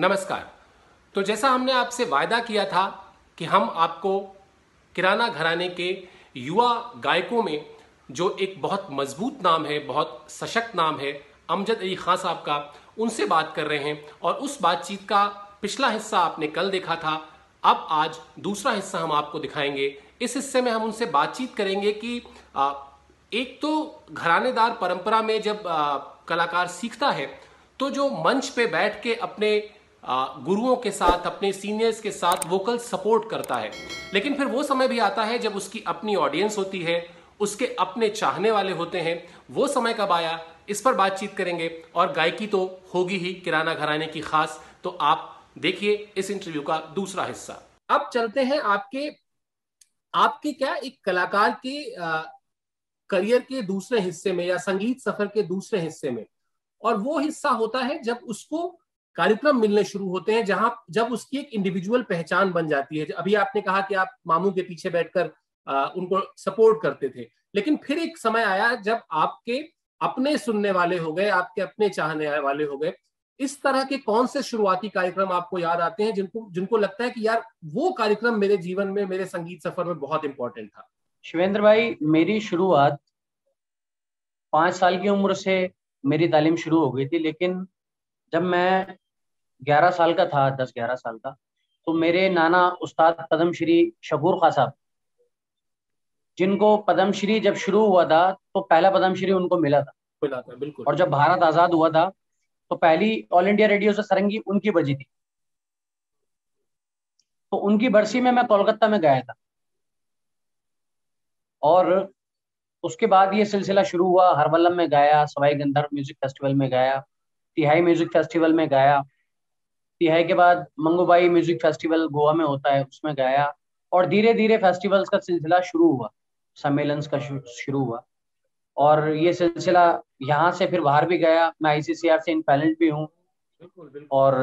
नमस्कार। तो जैसा हमने आपसे वायदा किया था कि हम आपको किराना घराने के युवा गायकों में जो एक बहुत मजबूत नाम है, बहुत सशक्त नाम है अमजद अली खान साहब का, उनसे बात कर रहे हैं। और उस बातचीत का पिछला हिस्सा आपने कल देखा था, अब आज दूसरा हिस्सा हम आपको दिखाएंगे। इस हिस्से में हम उनसे बातचीत करेंगे कि एक तो घरानेदार परंपरा में जब कलाकार सीखता है तो जो मंच पे बैठ के अपने गुरुओं के साथ, अपने सीनियर्स के साथ वोकल सपोर्ट करता है, लेकिन फिर वो समय भी आता है जब उसकी अपनी ऑडियंस होती है, उसके अपने चाहने वाले होते हैं। वो समय कब आया, इस पर बातचीत करेंगे। और गायकी तो होगी ही किराना घराने की खास, तो आप देखिए इस इंटरव्यू का दूसरा हिस्सा। अब चलते हैं आपके क्या एक कलाकार के करियर के दूसरे हिस्से में या संगीत सफर के दूसरे हिस्से में, और वो हिस्सा होता है जब उसको कार्यक्रम मिलने शुरू होते हैं, जब उसकी एक इंडिविजुअल पहचान बन जाती है। अभी आपने कहा कि आप मामू के पीछे बैठकर उनको सपोर्ट करते थे, लेकिन फिर एक समय आया जब आपके अपने सुनने वाले हो गए, आपके अपने चाहने वाले हो गए। इस तरह के कौन से शुरुआती कार्यक्रम आपको याद आते हैं जिनको लगता है कि यार वो कार्यक्रम मेरे जीवन में, मेरे संगीत सफर में बहुत इंपॉर्टेंट था? शिवेंद्र भाई, मेरी शुरुआत 5 साल की उम्र से मेरी तालीम शुरू हो गई थी, लेकिन जब मैं 11 साल का था, 10-11 साल का, तो मेरे नाना उस्ताद पद्म श्री शबूरखा साहब, जिनको पद्म श्री जब शुरू हुआ था तो पहला पद्म श्री उनको मिला था बिल्कुल। और जब भारत आज़ाद हुआ था तो पहली ऑल इंडिया रेडियो से सारंगी उनकी बजी थी। तो उनकी बरसी में मैं कोलकाता में गया था, और उसके बाद ये सिलसिला शुरू हुआ। हरबल्लम में गाया, सवाई गंधर्व म्यूजिक फेस्टिवल में गाया, तिहाई म्यूजिक फेस्टिवल में गाया, तिहाई के बाद मंगोबाई म्यूजिक फेस्टिवल गोवा में होता है, उसमें गाया। और धीरे धीरे फेस्टिवल्स का सिलसिला शुरू हुआ, सम्मेलन का शुरू हुआ, और ये सिलसिला यहाँ से फिर बाहर भी गया। मैं ICCR से इन पैलेंट भी हूँ, और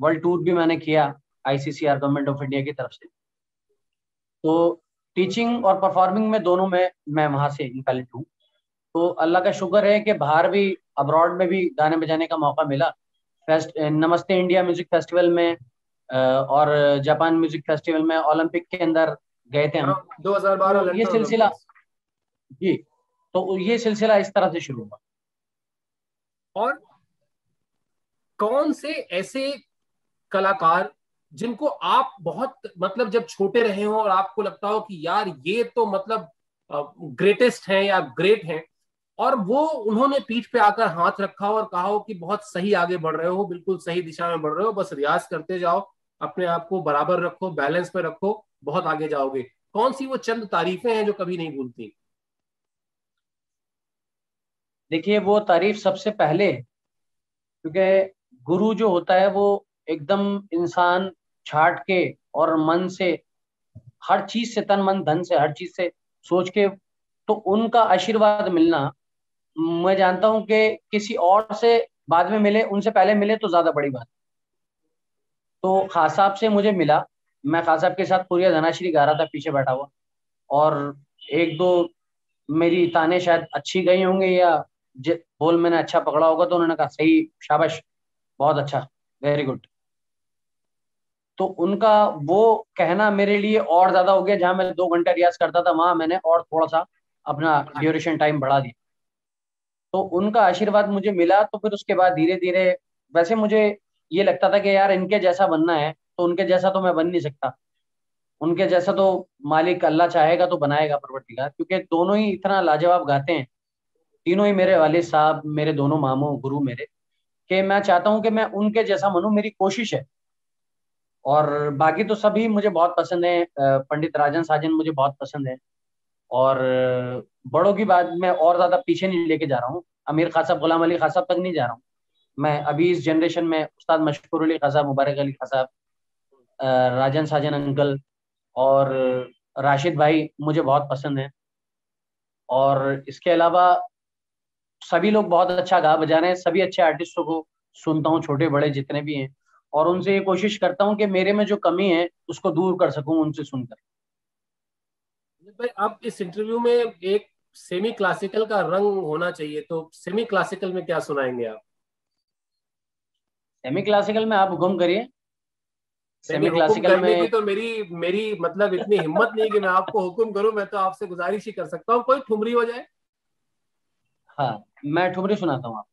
वर्ल्ड टूर भी मैंने किया ICCR गवर्नमेंट ऑफ इंडिया की तरफ से। तो टीचिंग और परफॉर्मिंग में दोनों में मैं वहाँ से इंपैलेंट हूँ। तो अल्लाह का शुक्र है कि बाहर भी, अब्रॉड में भी गाने बजाने का मौका मिला। नमस्ते इंडिया म्यूजिक फेस्टिवल में और जापान म्यूजिक फेस्टिवल में, ओलंपिक के अंदर गए थे हम 2012। तो ये सिलसिला जी, तो ये सिलसिला इस तरह से शुरू हुआ। और कौन से ऐसे कलाकार जिनको आप बहुत, मतलब जब छोटे रहे हो और आपको लगता हो कि यार ये तो मतलब ग्रेटेस्ट हैं या ग्रेट हैं, और वो उन्होंने पीठ पे आकर हाथ रखा हो और कहा हो कि बहुत सही आगे बढ़ रहे हो, बिल्कुल सही दिशा में बढ़ रहे हो, बस रियाज करते जाओ, अपने आप को बराबर रखो, बैलेंस पे रखो, बहुत आगे जाओगे? कौन सी वो चंद तारीफें हैं जो कभी नहीं भूलती? देखिए, वो तारीफ सबसे पहले, क्योंकि गुरु जो होता है वो एकदम इंसान छाट के और मन से, हर चीज से, तन मन धन से, हर चीज से सोच के, तो उनका आशीर्वाद मिलना, मैं जानता हूं कि किसी और से बाद में मिले, उनसे पहले मिले तो ज्यादा बड़ी बात। तो खान साहब से मुझे मिला, मैं खान साहब के साथ पुरिया धनाश्री गा रहा था पीछे बैठा हुआ, और 1-2 मेरी ताने शायद अच्छी गई होंगे या बोल मैंने अच्छा पकड़ा होगा, तो उन्होंने कहा सही, शाबाश, बहुत अच्छा, वेरी गुड। तो उनका वो कहना मेरे लिए और ज्यादा हो गया। जहां मैं 2 घंटा रियाज करता था, वहां मैंने और थोड़ा सा अपना ड्यूरेशन टाइम बढ़ा दिया। तो उनका आशीर्वाद मुझे मिला। तो फिर उसके बाद धीरे धीरे, वैसे मुझे ये लगता था कि यार इनके जैसा बनना है, तो उनके जैसा तो मैं बन नहीं सकता, उनके जैसा तो मालिक अल्लाह चाहेगा तो बनाएगा परवरदिगार, क्योंकि दोनों ही इतना लाजवाब गाते हैं, तीनों ही मेरे वालिद साहब, मेरे दोनों मामू गुरु मेरे, कि मैं चाहता हूँ कि मैं उनके जैसा बनूँ, मेरी कोशिश है। और बाकी तो सभी मुझे बहुत पसंद है। पंडित राजन साजन मुझे बहुत पसंद है, और बड़ों की बात मैं और ज़्यादा पीछे नहीं लेके जा रहा हूँ। आमिर खान साहब, गुलाम अली खान साहब तक नहीं जा रहा हूँ मैं। अभी इस जनरेशन में उस्ताद मशहूर अली खान साहब, मुबारक अली खान साहब, राजन साजन अंकल और राशिद भाई मुझे बहुत पसंद है। और इसके अलावा सभी लोग बहुत अच्छा गा बजा रहे हैं, सभी अच्छे आर्टिस्टों को सुनता हूँ, छोटे बड़े जितने भी हैं, और उनसे ये कोशिश करता हूँ कि मेरे में जो कमी है उसको दूर कर सकूं उनसे सुनकर। भाई, अब इस इंटरव्यू में एक सेमी क्लासिकल का रंग होना चाहिए, तो सेमी क्लासिकल में क्या सुनाएंगे आप? सेमी क्लासिकल में आप घुम करिए। सेमी क्लासिकल में तो मेरी मतलब इतनी हिम्मत नहीं कि मैं आपको हुक्म करूं, मैं तो आपसे गुजारिश ही कर सकता हूं कोई ठुमरी हो जाए। हाँ, मैं ठुमरी सुनाता हूँ आपको।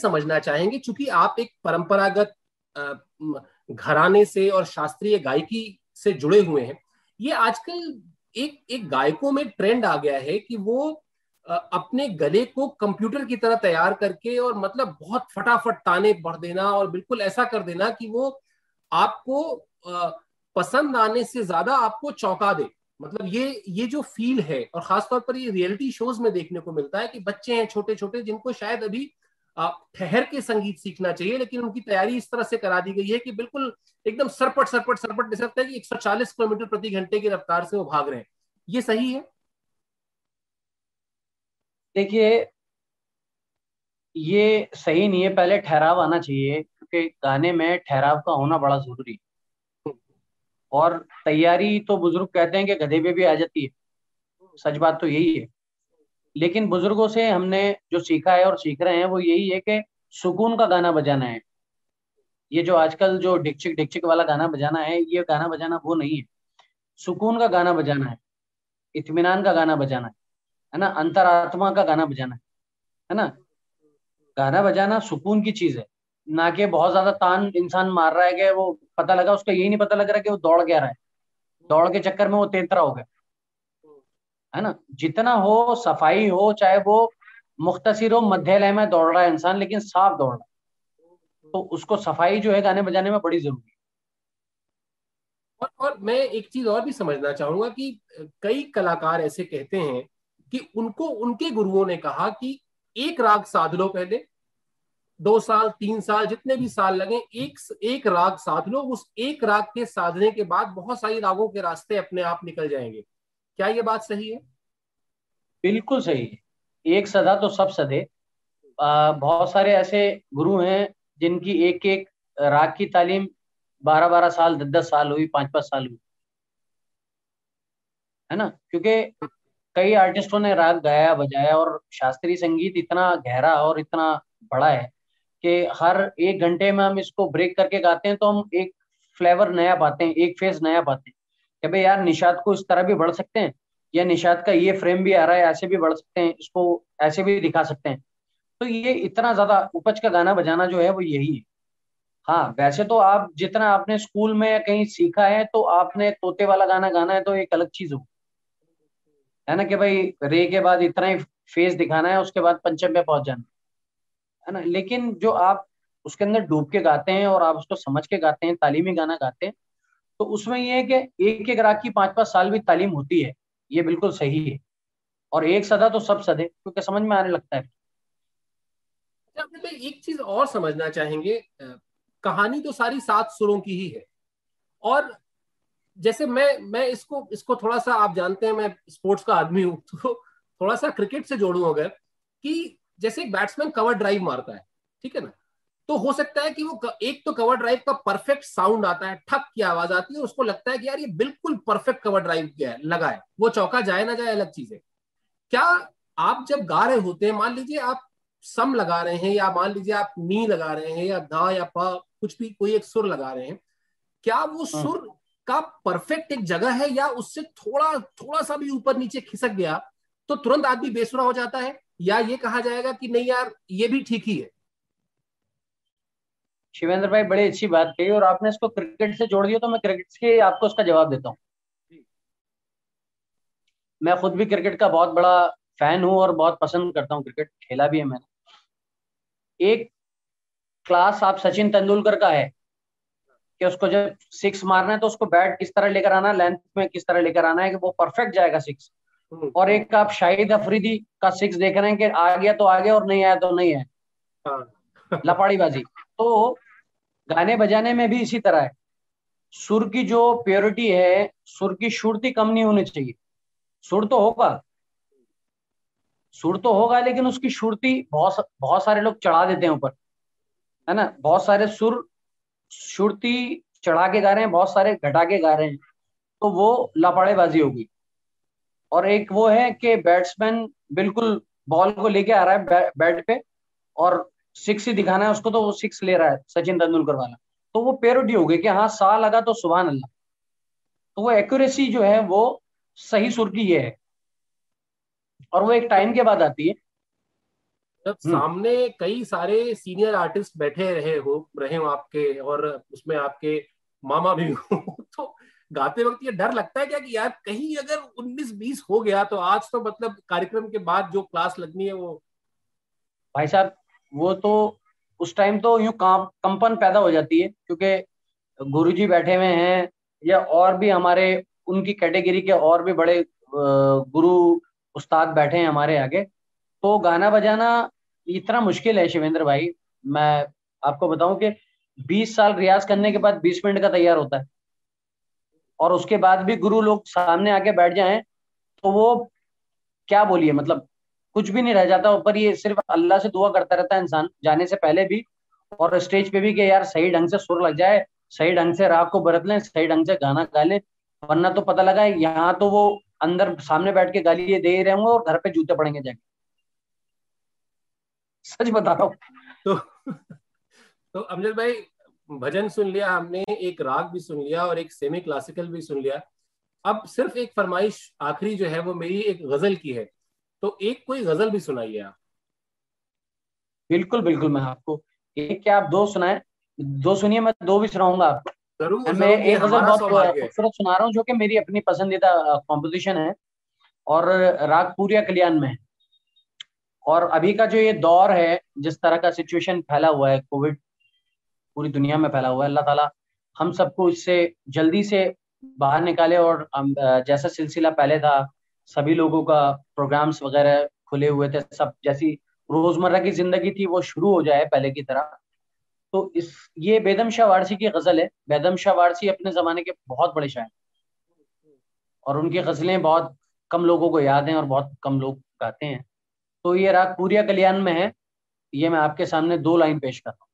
समझना चाहेंगे क्योंकि आप एक परंपरागत घराने से और शास्त्रीय गायकी से जुड़े हुए हैं। ये आजकल एक गायकों में ट्रेंड आ गया है कि वो अपने गले को कंप्यूटर की तरह तैयार करके और मतलब बहुत फटाफट ताने भर देना और बिल्कुल ऐसा कर देना कि वो आपको पसंद आने से ज्यादा आपको चौंका दे। मतलब ये जो फील है और खासतौर पर ये रियलिटी शोज में देखने को मिलता है कि बच्चे हैं छोटे छोटे जिनको शायद अभी ठहर के संगीत सीखना चाहिए, लेकिन उनकी तैयारी इस तरह से करा दी गई है कि बिल्कुल एकदम सरपट सरपट सरपट दे सकता है कि 140 किलोमीटर प्रति घंटे की रफ्तार से वो भाग रहे हैं। ये सही है? देखिए ये सही नहीं है, पहले ठहराव आना चाहिए, क्योंकि गाने में ठहराव का होना बड़ा जरूरी है। और तैयारी तो बुजुर्ग कहते हैं कि गधे पे भी आ जाती है, सच बात तो यही है। लेकिन बुजुर्गों से हमने जो सीखा है और सीख रहे हैं वो यही है कि सुकून का गाना बजाना है। ये जो आजकल जो डिक्चिक डिक्चिक वाला गाना बजाना है, ये गाना बजाना वो नहीं है, सुकून का गाना बजाना है, इत्मीनान का गाना बजाना है ना, अंतरात्मा का गाना बजाना है ना। गाना बजाना सुकून की चीज है, ना कि बहुत ज्यादा तान इंसान मार रहा है कि वो पता लगा उसको यही नहीं पता लग रहा है कि वो दौड़ गया रहा है, दौड़ के चक्कर में वो तेतरा हो गया है ना। जितना हो सफाई हो, चाहे वो मुख्तसिर हो, मध्य लय में दौड़ रहा है इंसान लेकिन साफ दौड़ रहा है, तो उसको सफाई जो है गाने बजाने में बड़ी जरूरी है। और मैं एक चीज और भी समझना चाहूंगा कि कई कलाकार ऐसे कहते हैं कि उनको उनके गुरुओं ने कहा कि एक राग साध लो, पहले 2 साल 3 साल जितने भी साल लगे एक राग साध लो, उस एक राग के साधने के बाद बहुत सारी रागों के रास्ते अपने आप निकल जाएंगे। क्या ये बात सही है? बिल्कुल सही है। एक सदा तो सब सदे। बहुत सारे ऐसे गुरु हैं जिनकी एक एक राग की तालीम 12-12 साल 10-10 साल हुई, 5-5 साल हुई है ना। क्योंकि कई आर्टिस्टों ने राग गाया बजाया, और शास्त्रीय संगीत इतना गहरा और इतना बड़ा है कि हर 1 घंटे में हम इसको ब्रेक करके गाते हैं, तो हम एक फ्लेवर नया पाते हैं, एक फेज नया पाते हैं कि भाई यार निषाद को इस तरह भी बढ़ सकते हैं, या निषाद का ये फ्रेम भी आ रहा है, ऐसे भी बढ़ सकते हैं, इसको ऐसे भी दिखा सकते हैं। तो ये इतना ज्यादा उपज का गाना बजाना जो है वो यही है। हाँ, वैसे तो आप जितना आपने स्कूल में या कहीं सीखा है, तो आपने तोते वाला गाना गाना है तो एक अलग चीज हो है ना, कि भाई रे के बाद इतना ही फेज दिखाना है, उसके बाद पंचम पे पहुंच जाना है ना। लेकिन जो आप उसके अंदर डूब के गाते हैं और आप उसको समझ के गाते हैं, तालीमी गाना गाते हैं, तो उसमें यह है कि एक एक राग की 5-5 साल भी तालीम होती है, ये बिल्कुल सही है। और एक सदा तो सब सदे, क्योंकि समझ में आने लगता है। एक चीज और समझना चाहेंगे, कहानी तो सारी 7 सुरों की ही है, और जैसे मैं इसको थोड़ा सा, आप जानते हैं मैं स्पोर्ट्स का आदमी हूँ, तो थोड़ा सा क्रिकेट से जोड़ूं अगर, कि जैसे एक बैट्समैन कवर ड्राइव मारता है, ठीक है ना, तो हो सकता है कि वो एक तो कवर ड्राइव का परफेक्ट साउंड आता है, ठक की आवाज आती है, उसको लगता है कि यार ये बिल्कुल परफेक्ट कवर ड्राइव किया है, लगा है, वो चौका जाए ना जाए अलग चीज है। क्या आप जब गा रहे होते हैं, मान लीजिए आप सम लगा रहे हैं, या मान लीजिए आप नी लगा रहे हैं, या धा या पा, कुछ भी कोई एक सुर लगा रहे हैं, क्या वो सुर का परफेक्ट एक जगह है, या उससे थोड़ा सा भी ऊपर नीचे खिसक गया तो तुरंत आदमी बेसुरा हो जाता है, या ये कहा जाएगा कि नहीं यार ये भी ठीक ही है? शिवेंद्र भाई, बड़ी अच्छी बात कही, और आपने इसको क्रिकेट से जोड़ दिया, तो मैं क्रिकेट से आपको उसका जवाब देता हूँ। मैं खुद भी क्रिकेट का बहुत बड़ा फैन हूँ और बहुत पसंद करता हूँ, क्रिकेट खेला भी है मैंने। एक क्लास आप सचिन तेंदुलकर का है कि उसको जब 6 मारना है तो उसको बैट किस तरह लेकर आना, लेंथ में किस तरह लेकर आना है कि वो परफेक्ट जाएगा 6, और एक आप शाहिद अफरीदी का 6 देख रहे हैं कि आ गया तो आ गया और नहीं आया तो नहीं आया, लपाड़ीबाजी। तो गाने बजाने में भी इसी तरह है, सुर की जो प्योरिटी है, सुर की शुरती कम नहीं होनी चाहिए। सुर तो होगा लेकिन उसकी शुरती बहुत सारे लोग चढ़ा देते हैं ऊपर है ना, बहुत सारे सुर शुरती चढ़ा के गा रहे हैं, बहुत सारे घटा के गा रहे हैं, तो वो लापाड़ेबाजी होगी। और एक वो है कि बैट्समैन बिल्कुल बॉल को लेके आ रहा है बैट पे और 6 ही दिखाना है उसको, तो वो 6 ले रहा है सचिन तेंदुलकर वाला, तो वो पैरोडी हो गई कि हाँ सा लगा तो सुभान अल्लाह। तो वो एक्यूरेसी जो है वो सही सुर की ये है, और वो एक टाइम के बाद आती है। जब सामने कई सारे सीनियर आर्टिस्ट बैठे रहे हो आपके, और उसमें आपके मामा भी हो, तो गाते वक्त ये डर लगता है क्या कि यार कहीं अगर 19-20 हो गया तो आज तो मतलब कार्यक्रम के बाद जो क्लास लगनी है वो? भाई साहब, वो तो उस टाइम तो यूं कंपन पैदा हो जाती है, क्योंकि गुरुजी बैठे हुए हैं, या और भी हमारे उनकी कैटेगरी के और भी बड़े गुरु उस्ताद बैठे हैं हमारे आगे, तो गाना बजाना इतना मुश्किल है। शिवेंद्र भाई, मैं आपको बताऊं कि 20 साल रियाज करने के बाद 20 मिनट का तैयार होता है, और उसके बाद भी गुरु लोग सामने आके बैठ जाएं तो वो क्या बोलिए, मतलब कुछ भी नहीं रह जाता ऊपर, ये सिर्फ अल्लाह से दुआ करता रहता है इंसान जाने से पहले भी और स्टेज पे भी कि यार सही ढंग से सुर लग जाए, सही ढंग से राग को बरत लें, सही ढंग से गाना गा लें, वरना तो पता लगा यहाँ तो वो अंदर सामने बैठ के गाली दे ही रहे होंगे और घर पे जूते पड़ेंगे जाके, सच बता रहा हूँ। तो अमजद भाई भजन सुन लिया हमने, एक राग भी सुन लिया और एक सेमी क्लासिकल भी सुन लिया, अब सिर्फ एक फरमाइश आखिरी जो है वो मेरी एक गजल की है, तो एक कोई गजल भी सुनाइए आप। बिल्कुल बिल्कुल, मैं आपको एक क्या आप दो सुनाए, दो सुनिए, मैं दो भी सुनाऊंगा आपको। जरूर, मैं एक गजल बहुत खूबसूरत सुना रहा हूँ जो कि मेरी अपनी पसंदीदा कॉम्पोजिशन है और राग पूरिया कल्याण में है। और अभी का जो ये दौर है, जिस तरह का सिचुएशन फैला हुआ है, कोविड पूरी दुनिया में फैला हुआ है, अल्लाह ताला हम सबको इससे जल्दी से बाहर निकाले और जैसा सिलसिला पहले था, सभी लोगों का प्रोग्राम्स वगैरह खुले हुए थे, सब जैसी रोजमर्रा की जिंदगी थी वो शुरू हो जाए पहले की तरह। तो इस ये बेदम शाह वारसी की गजल है। बेदम शाह वारसी अपने जमाने के बहुत बड़े शायर और उनकी गजलें बहुत कम लोगों को याद हैं और बहुत कम लोग गाते हैं। तो ये राग पूरिया कल्याण में है, ये मैं आपके सामने दो लाइन पेश करता हूँ।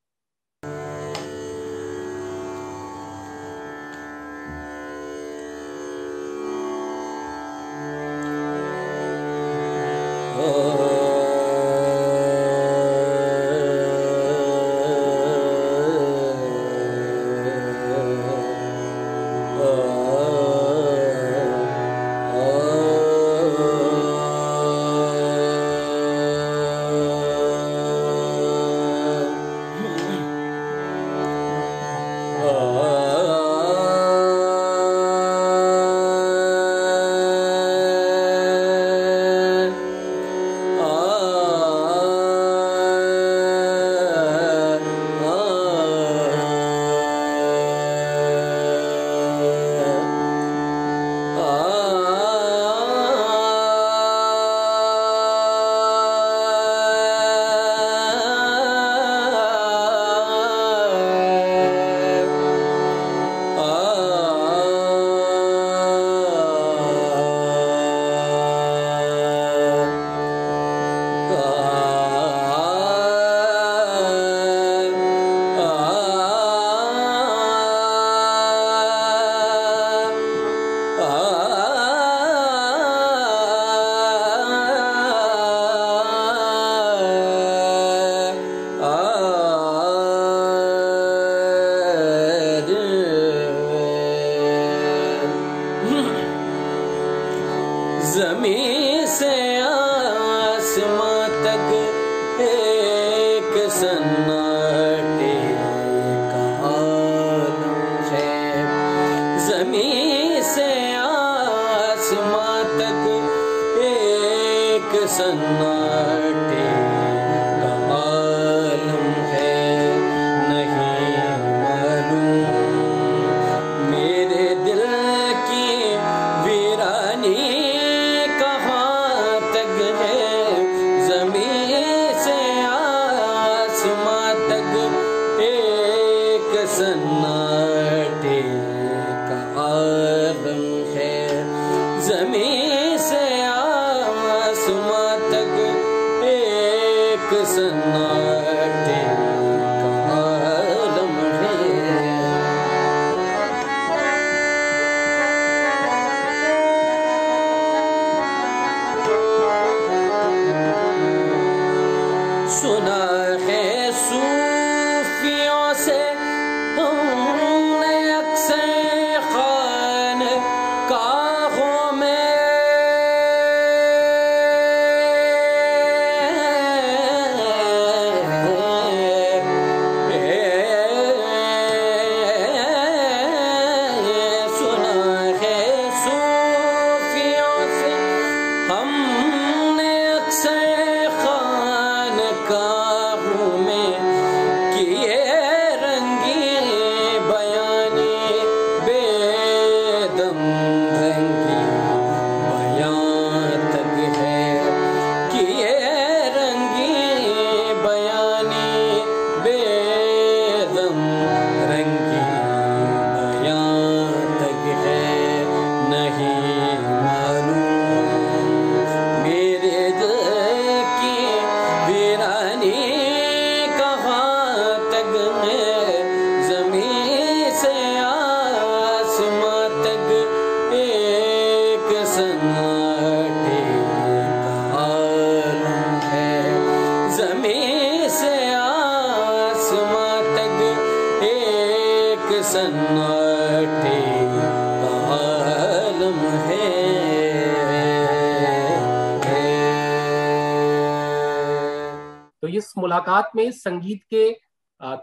तो इस मुलाकात में संगीत के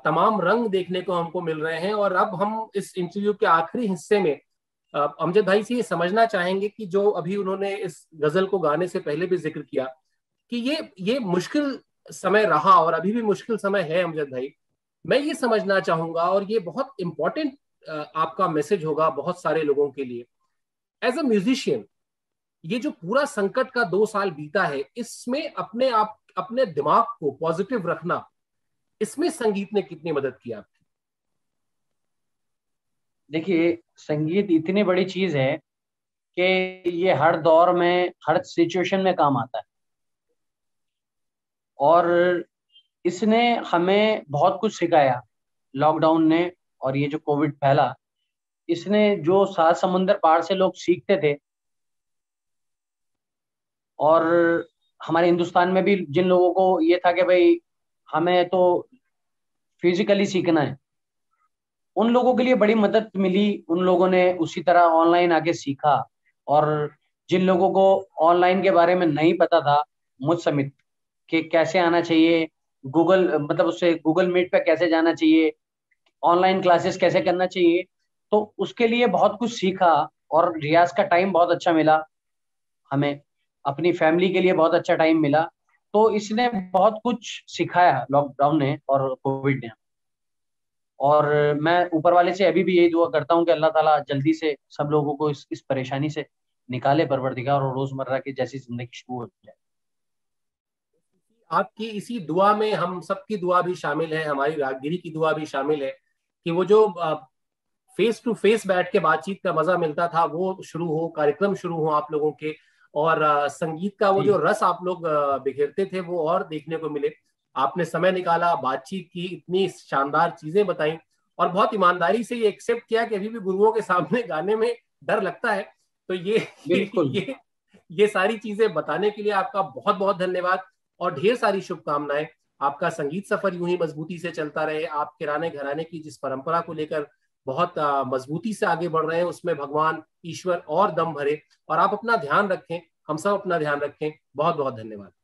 तमाम रंग देखने को हमको मिल रहे हैं। और अब हम इस इंटरव्यू के आखिरी हिस्से में अमजद भाई से ये समझना चाहेंगे कि जो अभी उन्होंने इस गजल को गाने से पहले भी जिक्र किया कि ये मुश्किल समय रहा और अभी भी मुश्किल समय है। अमजद भाई, मैं ये समझना चाहूंगा और ये बहुत इम्पोर्टेंट आपका मैसेज होगा बहुत सारे लोगों के लिए, एज अ म्यूजिशियन ये जो पूरा संकट का 2 साल बीता है, इसमें अपने दिमाग को पॉजिटिव रखना, इसमें संगीत ने कितनी मदद की आपकी? देखिए, संगीत इतनी बड़ी चीज है कि ये हर दौर में, हर सिचुएशन में काम आता है और इसने हमें बहुत कुछ सिखाया। लॉकडाउन ने और ये जो कोविड फैला, इसने जो सात समुंदर पार से लोग सीखते थे और हमारे हिंदुस्तान में भी जिन लोगों को ये था कि भाई हमें तो फिजिकली सीखना है, उन लोगों के लिए बड़ी मदद मिली। उन लोगों ने उसी तरह ऑनलाइन आके सीखा और जिन लोगों को ऑनलाइन के बारे में नहीं पता था, मुझ समेत, कि कैसे आना चाहिए, गूगल मतलब उससे गूगल मीट पे कैसे जाना चाहिए, ऑनलाइन क्लासेस कैसे करना चाहिए, तो उसके लिए बहुत कुछ सीखा और रियाज का टाइम बहुत अच्छा मिला हमें, अपनी फैमिली के लिए बहुत अच्छा टाइम मिला। तो इसने बहुत कुछ सिखाया लॉकडाउन ने और कोविड ने। और मैं ऊपर वाले से अभी भी यही दुआ करता हूँ कि अल्लाह ताला जल्दी से सब लोगों को इस परेशानी से निकाले परवरदिगार, और रोजमर्रा की जैसी जिंदगी शुरू हो जाए। आपकी इसी दुआ में हम सबकी दुआ भी शामिल है, हमारी रागगिरी की दुआ भी शामिल है कि वो जो फेस टू फेस बैठ के बातचीत का मजा मिलता था वो शुरू हो, कार्यक्रम शुरू हो आप लोगों के, और संगीत का वो जो रस आप लोग बिखेरते थे वो और देखने को मिले। आपने समय निकाला, बातचीत की, इतनी शानदार चीजें बताई और बहुत ईमानदारी से ये एक्सेप्ट किया कि अभी भी गुरुओं के सामने गाने में डर लगता है। तो ये सारी चीजें बताने के लिए आपका बहुत बहुत धन्यवाद और ढेर सारी शुभकामनाएं। आपका संगीत सफर यूं ही मजबूती से चलता रहे। आप किराने घराने की जिस परंपरा को लेकर बहुत मजबूती से आगे बढ़ रहे हैं उसमें भगवान, ईश्वर और दम भरे। और आप अपना ध्यान रखें, हम सब अपना ध्यान रखें। बहुत बहुत धन्यवाद।